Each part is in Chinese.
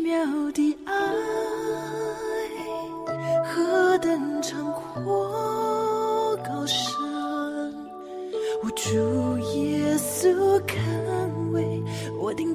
妙的爱，何等长阔高深，我主耶稣看为我钉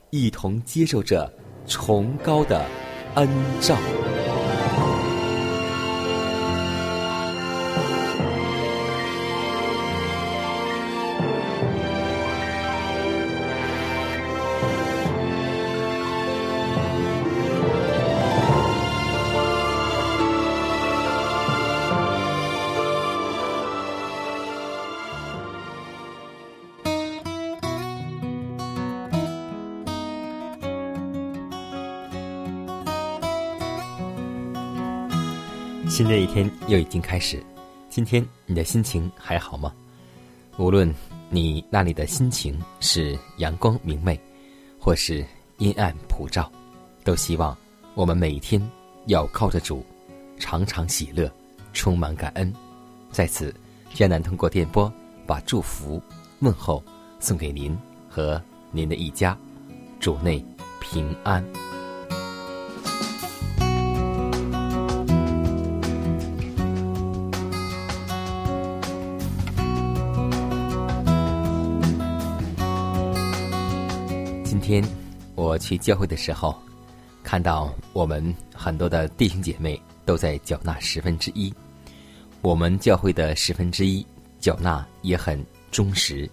一同接受这崇高的恩照。新的一天又已经开始，今天你的心情还好吗？无论你那里的心情是阳光明媚，或是阴暗普照，都希望我们每天要靠着主，常常喜乐，充满感恩。在此，迦南通过电波把祝福问候送给您和您的一家，主内平安。今天我去教会的时候，看到我们很多的弟兄姐妹都在缴纳1/10，我们教会的1/10缴纳也很忠实，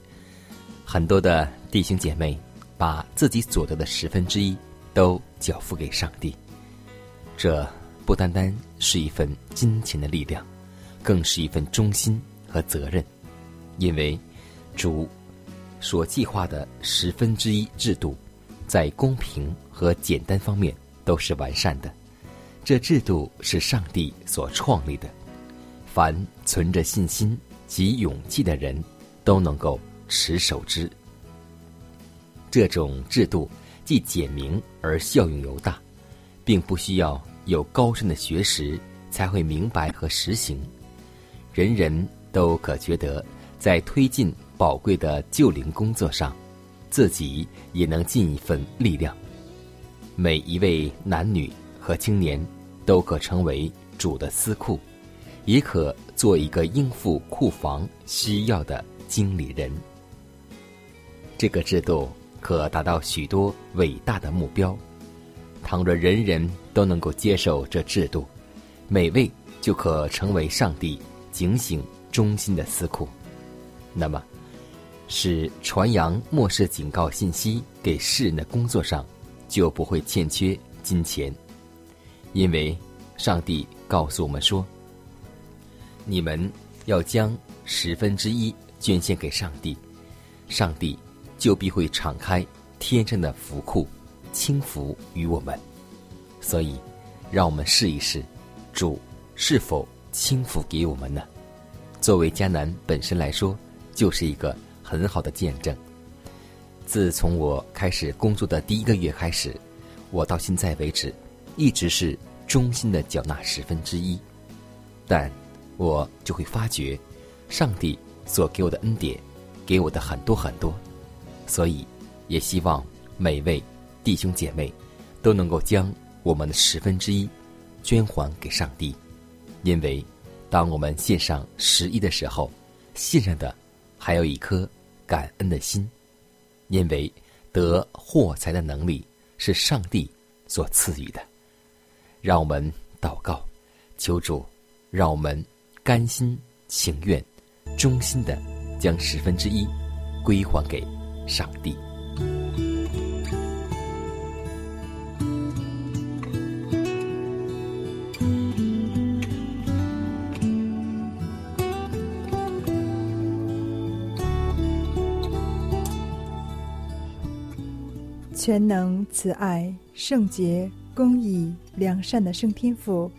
很多的弟兄姐妹把自己所得的1/10都缴付给上帝。这不单单是一份金钱的力量，更是一份忠心和责任，因为主所计划的1/10制度在公平和简单方面都是完善的。这制度是上帝所创立的，凡存着信心及勇气的人都能够持守之。这种制度既简明而效用尤大，并不需要有高深的学识才会明白和实行。人人都可觉得在推进宝贵的救灵工作上，自己也能尽一份力量。每一位男女和青年都可成为主的司库，也可做一个应付库房需要的经理人。这个制度可达到许多伟大的目标。倘若人人都能够接受这制度，每位就可成为上帝警醒忠心的司库。那么使传扬末世警告信息给世人的工作上，就不会欠缺金钱，因为上帝告诉我们说，你们要将1/10捐献给上帝，上帝就必会敞开天上的福库，倾福于我们。所以让我们试一试，主是否倾福给我们呢？作为迦南本身来说，就是一个很好的见证。自从我开始工作的第一个月开始，我到现在为止一直是忠心的缴纳1/10，但我就会发觉上帝所给我的恩典给我的很多很多。所以也希望每位弟兄姐妹都能够将我们的1/10捐还给上帝，因为当我们献上11的时候，献上的还有一颗感恩的心，因为得获财的能力是上帝所赐予的。让我们祷告，求主让我们甘心情愿、忠心地将1/10归还给上帝。全能、慈爱、圣洁、公义、良善的圣天父，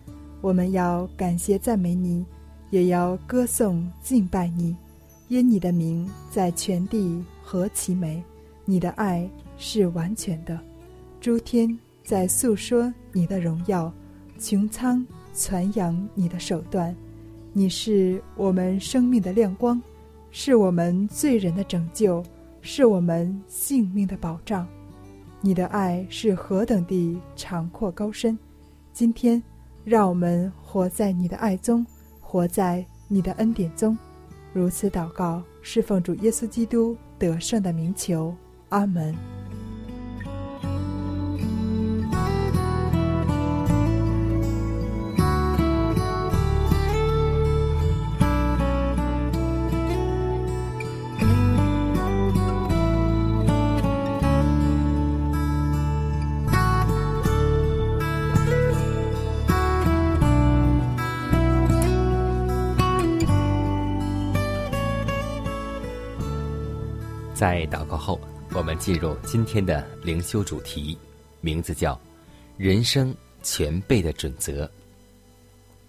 我们要感谢赞美你，也要歌颂敬拜你，因你的名在全地何其美，你的爱是完全的。诸天在诉说你的荣耀，穹苍传扬你的手段。你是我们生命的亮光，是我们罪人的拯救，是我们性命的保障。你的爱是何等地长阔高深，今天让我们活在你的爱中，活在你的恩典中。如此祷告，是奉主耶稣基督得胜的名求，阿门。在祷告后，我们进入今天的灵修主题，名字叫人生全备的准则。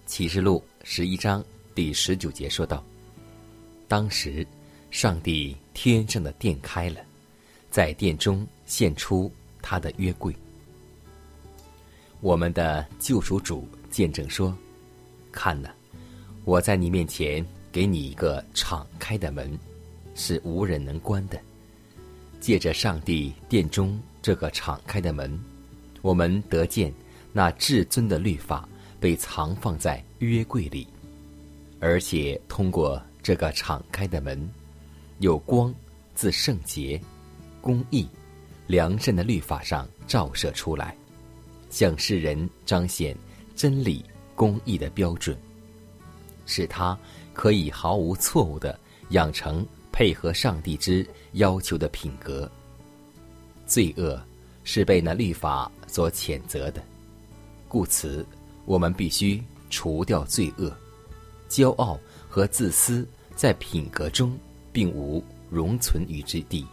启示录11章第19节说道，当时上帝天上的殿开了，在殿中现出他的约柜。我们的救赎主见证说，看哪，我在你面前给你一个敞开的门，是无人能关的。借着上帝殿中这个敞开的门，我们得见那至尊的律法被藏放在约柜里，而且通过这个敞开的门，有光自圣洁、公义、良善的律法上照射出来，向世人彰显真理公义的标准，使他可以毫无错误地养成配合上帝之要求的品格。罪恶是被那律法所谴责的，故此我们必须除掉罪恶。骄傲和自私在品格中并无容存于之地，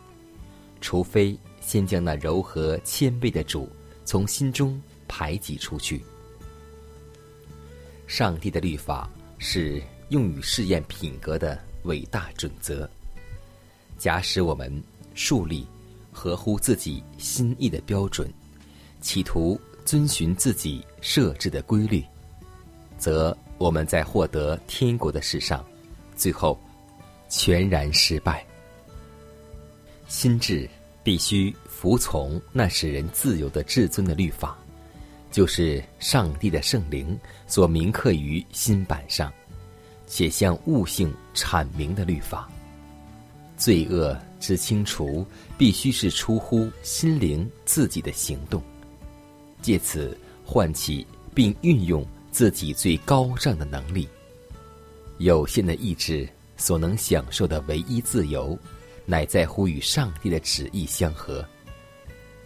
除非先将那柔和谦卑的主从心中排挤出去。上帝的律法是用于试验品格的伟大准则，假使我们树立合乎自己心意的标准，企图遵循自己设置的规律，则我们在获得天国的事上最后全然失败。心智必须服从那使人自由的至尊的律法，就是上帝的圣灵所铭刻于心板上且向悟性阐明的律法。罪恶之清除必须是出乎心灵自己的行动，借此唤起并运用自己最高尚的能力。有限的意志所能享受的唯一自由，乃在乎与上帝的旨意相合。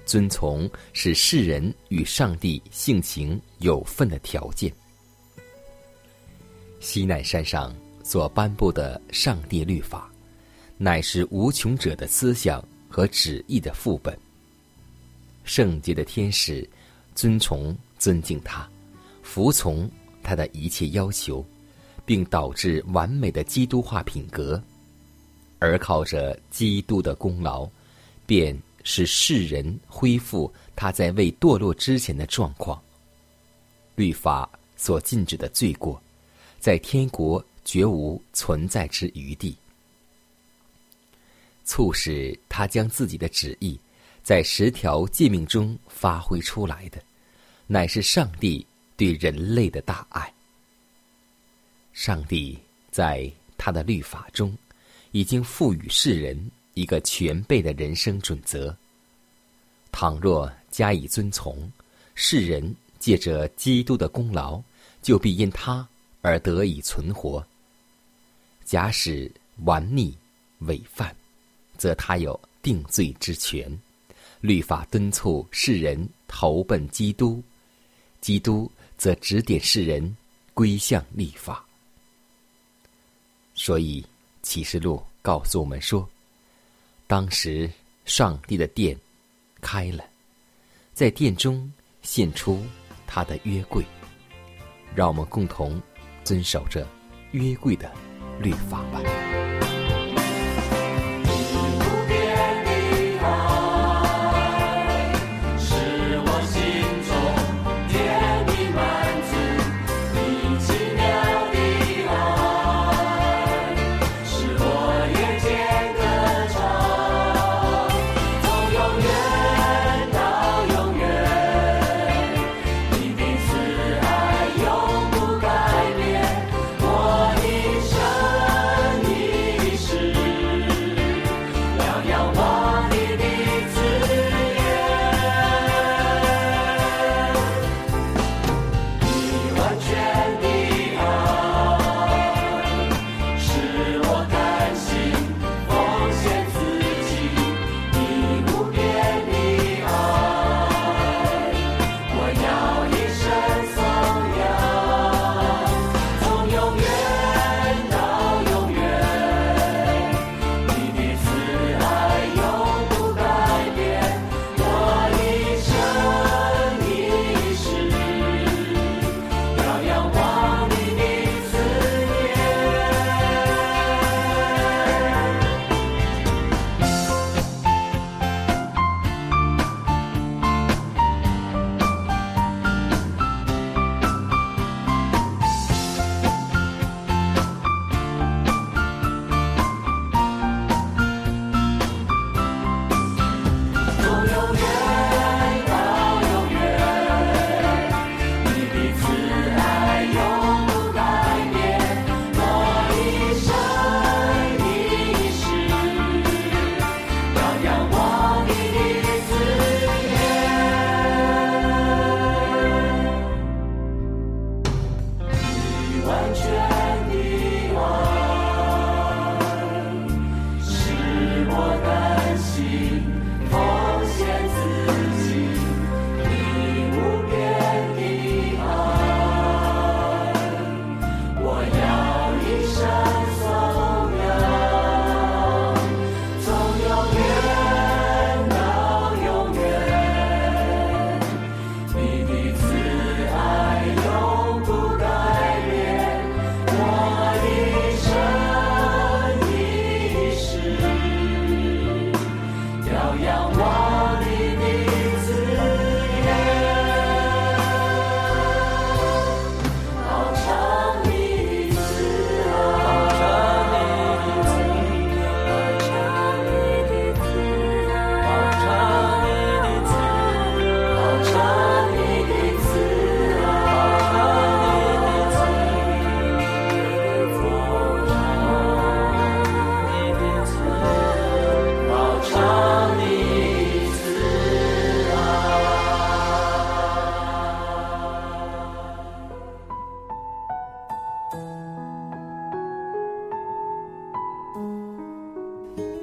遵从是世人与上帝性情有份的条件。西奈山上所颁布的上帝律法，乃是无穷者的思想和旨意的副本。圣洁的天使尊敬他，服从他的一切要求，并导致完美的基督化品格，而靠着基督的功劳，便使世人恢复他在未堕落之前的状况。律法所禁止的罪过，在天国绝无存在之余地，促使他将自己的旨意在10条诫命中发挥出来的，乃是上帝对人类的大爱。上帝在他的律法中已经赋予世人一个全备的人生准则，倘若加以遵从，世人借着基督的功劳就必因他而得以存活。假使顽逆违犯，则他有定罪之权。律法敦促世人投奔基督，基督则指点世人归向律法。所以启示录告诉我们说，当时上帝的殿开了，在殿中献出他的约柜，让我们共同遵守着约柜的律法吧。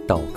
祷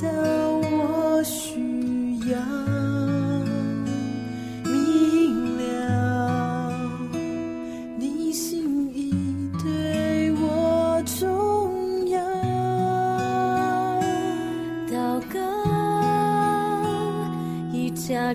道我需要。假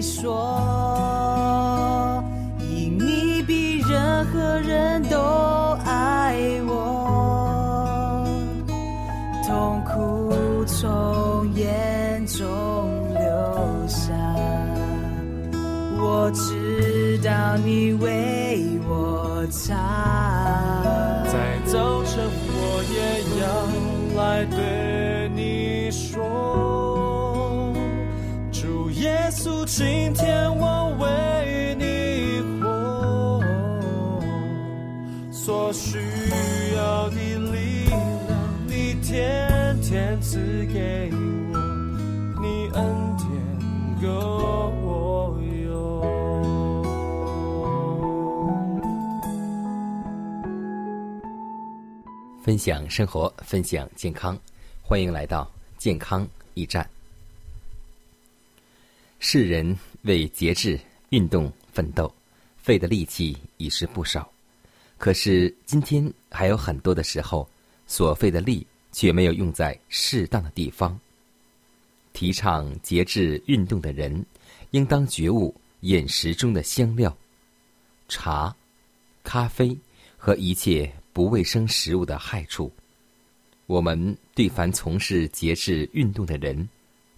说，因你比任何人都爱我，痛苦从眼中流下，我知道你为我擦，在早晨我也要来对你说，耶稣，今天我为你活，所需要的力量你天天赐给我，你恩典够我用。分享生活，分享健康，欢迎来到健康驿站。世人为节制运动奋斗，费的力气已是不少，可是今天还有很多的时候，所费的力却没有用在适当的地方。提倡节制运动的人，应当觉悟饮食中的香料、茶、咖啡和一切不卫生食物的害处。我们对凡从事节制运动的人，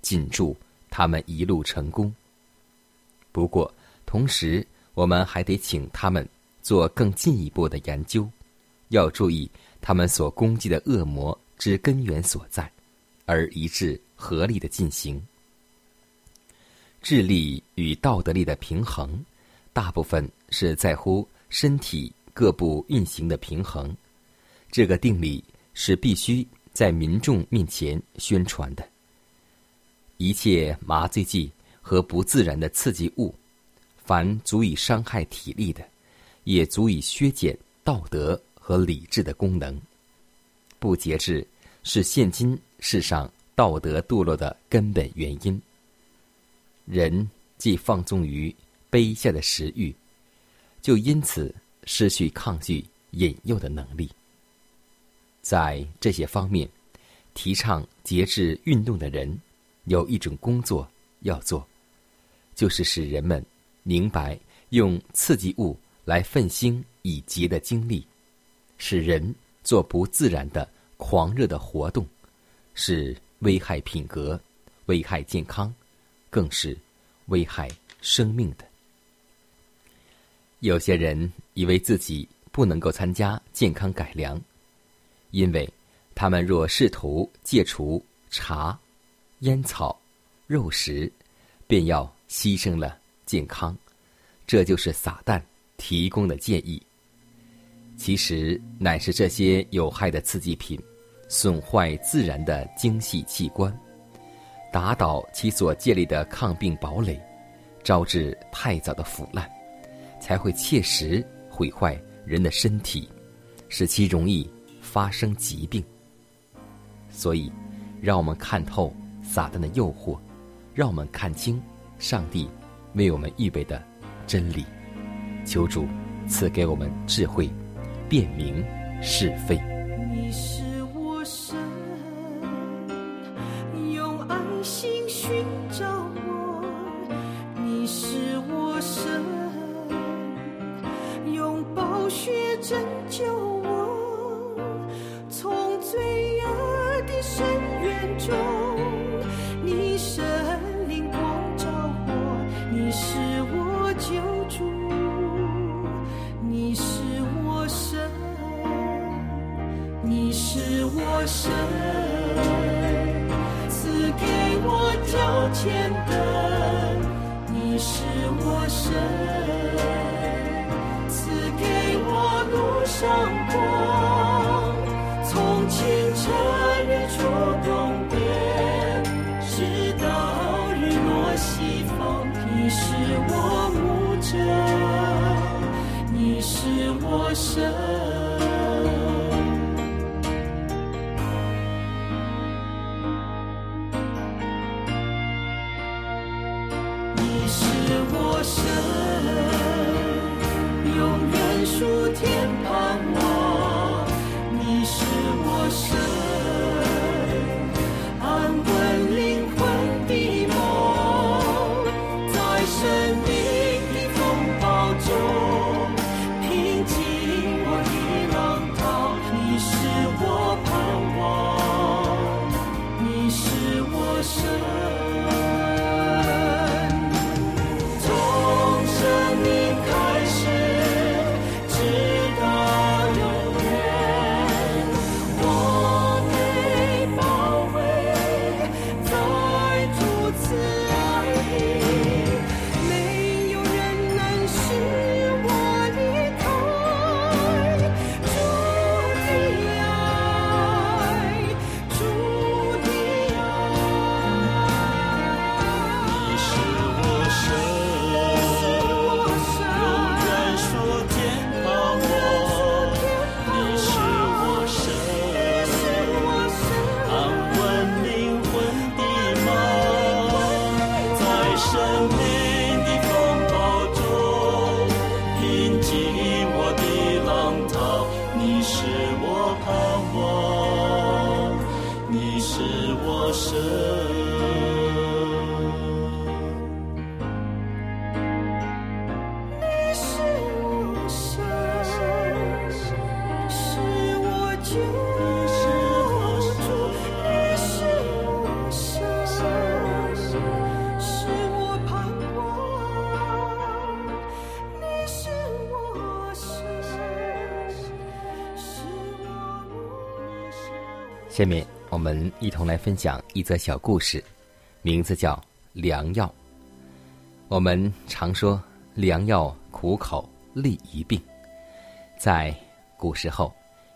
谨祝他们一路成功。不过同时我们还得请他们做更进一步的研究，要注意他们所攻击的恶魔之根源所在，而一致合力的进行。智力与道德力的平衡，大部分是在乎身体各部运行的平衡，这个定理是必须在民众面前宣传的。一切麻醉剂和不自然的刺激物，凡足以伤害体力的，也足以削减道德和理智的功能。不节制是现今世上道德堕落的根本原因。人既放纵于卑下的食欲，就因此失去抗拒引诱的能力。在这些方面，提倡节制运动的人有一种工作要做，就是使人们明白用刺激物来奋兴以节的经历，使人做不自然的狂热的活动，是危害品格、危害健康，更是危害生命的。有些人以为自己不能够参加健康改良，因为他们若试图戒除茶、烟草、肉食，便要牺牲了健康，这就是撒旦提供的建议。其实乃是这些有害的刺激品损坏自然的精细器官，打倒其所建立的抗病堡垒，招致太早的腐烂，才会切实毁坏人的身体，使其容易发生疾病。所以让我们看透撒旦的诱惑，让我们看清上帝为我们预备的真理。求主赐给我们智慧，辨明是非。你是我神，用爱心寻找我。你是我神，用宝血拯救我，从罪恶的深渊中。你神灵光照我，你是我救主，你是我神，你是我神，赐给我条件的，你是我神，赐给我路上光，从清晨日出东边直到日落西方，你是我。生，你是我神，永远属天盼望，你是我神。下面我们一同来分享一则小故事，名字叫良药。我们常说良药苦口利一病。在古时候，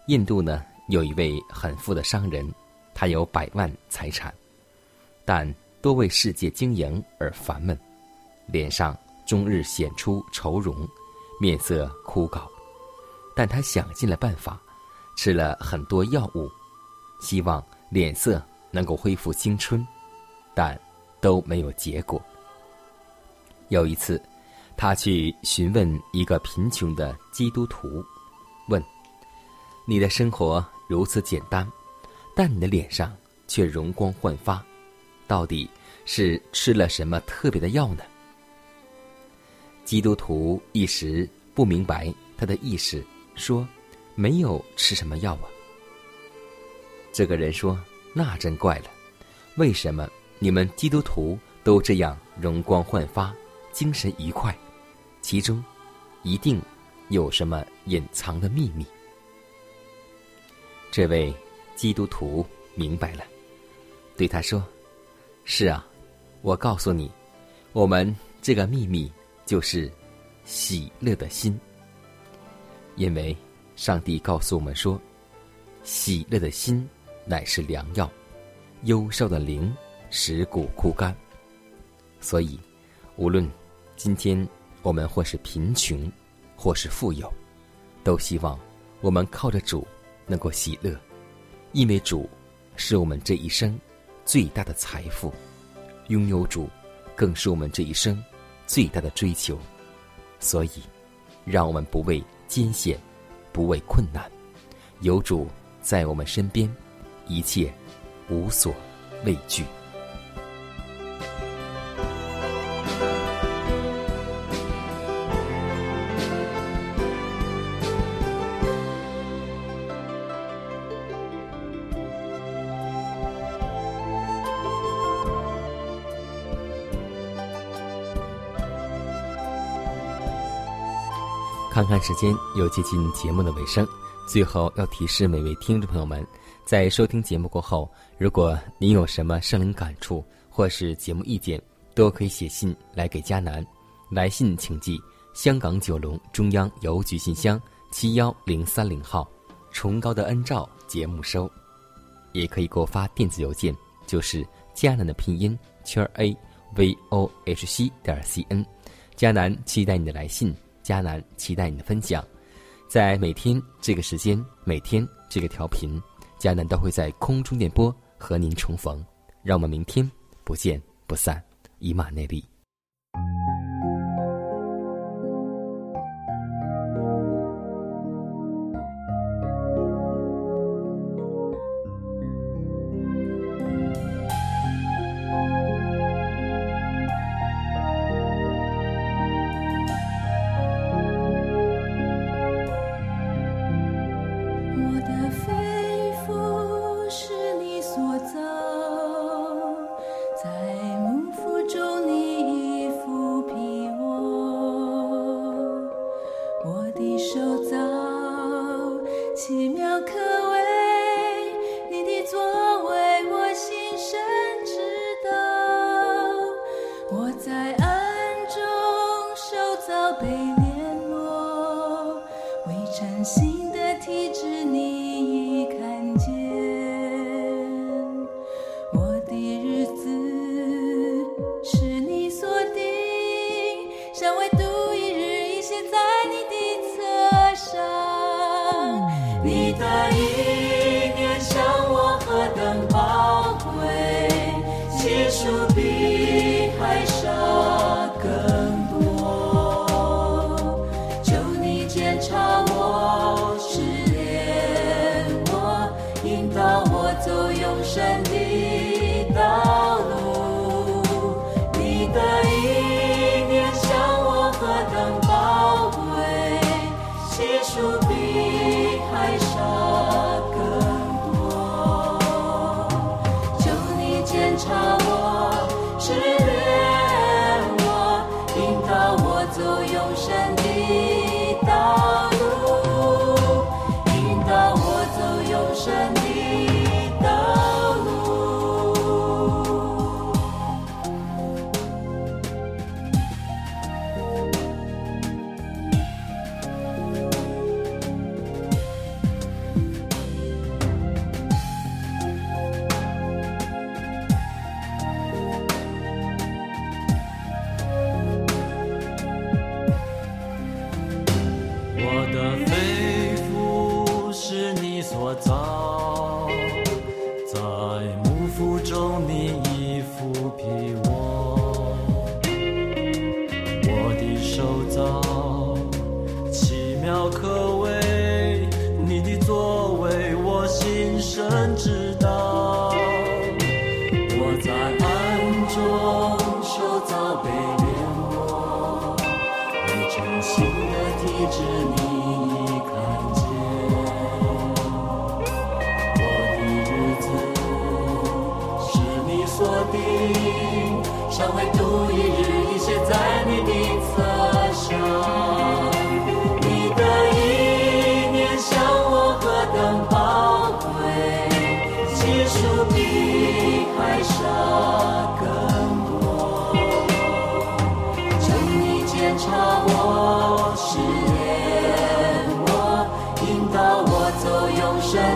印度呢有一位很富的商人，他有100万财产，但多为世界经营而烦闷，脸上终日显出愁容，面色枯槁。但他想尽了办法，吃了很多药物，希望脸色能够恢复青春，但都没有结果。有一次，他去询问一个贫穷的基督徒，问：你的生活如此简单，但你的脸上却容光焕发，到底是吃了什么特别的药呢？基督徒一时不明白他的意思，说：没有吃什么药啊。这个人说：那真怪了，为什么你们基督徒都这样容光焕发，精神愉快？其中一定有什么隐藏的秘密。这位基督徒明白了，对他说：是啊，我告诉你，我们这个秘密就是喜乐的心。因为上帝告诉我们说，喜乐的心乃是良药，忧伤的灵使骨枯干。所以无论今天我们或是贫穷或是富有，都希望我们靠着主能够喜乐，因为主是我们这一生最大的财富，拥有主更是我们这一生最大的追求。所以让我们不畏艰险，不畏困难，有主在我们身边，一切无所畏惧。看看时间，又接近节目的尾声。最后要提示每位听众朋友们，在收听节目过后，如果您有什么圣灵感触或是节目意见，都可以写信来给迦南。来信请寄香港九龙中央邮局信箱71030号，崇高的恩照节目收。也可以给我发电子邮件，就是迦南的拼音圈A vohc.cn。迦南期待你的来信，迦南期待你的分享。在每天这个时间，每天这个调频，迦南都会在空中电波和您重逢。让我们明天不见不散。以马内利。引导我走永生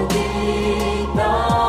的道路。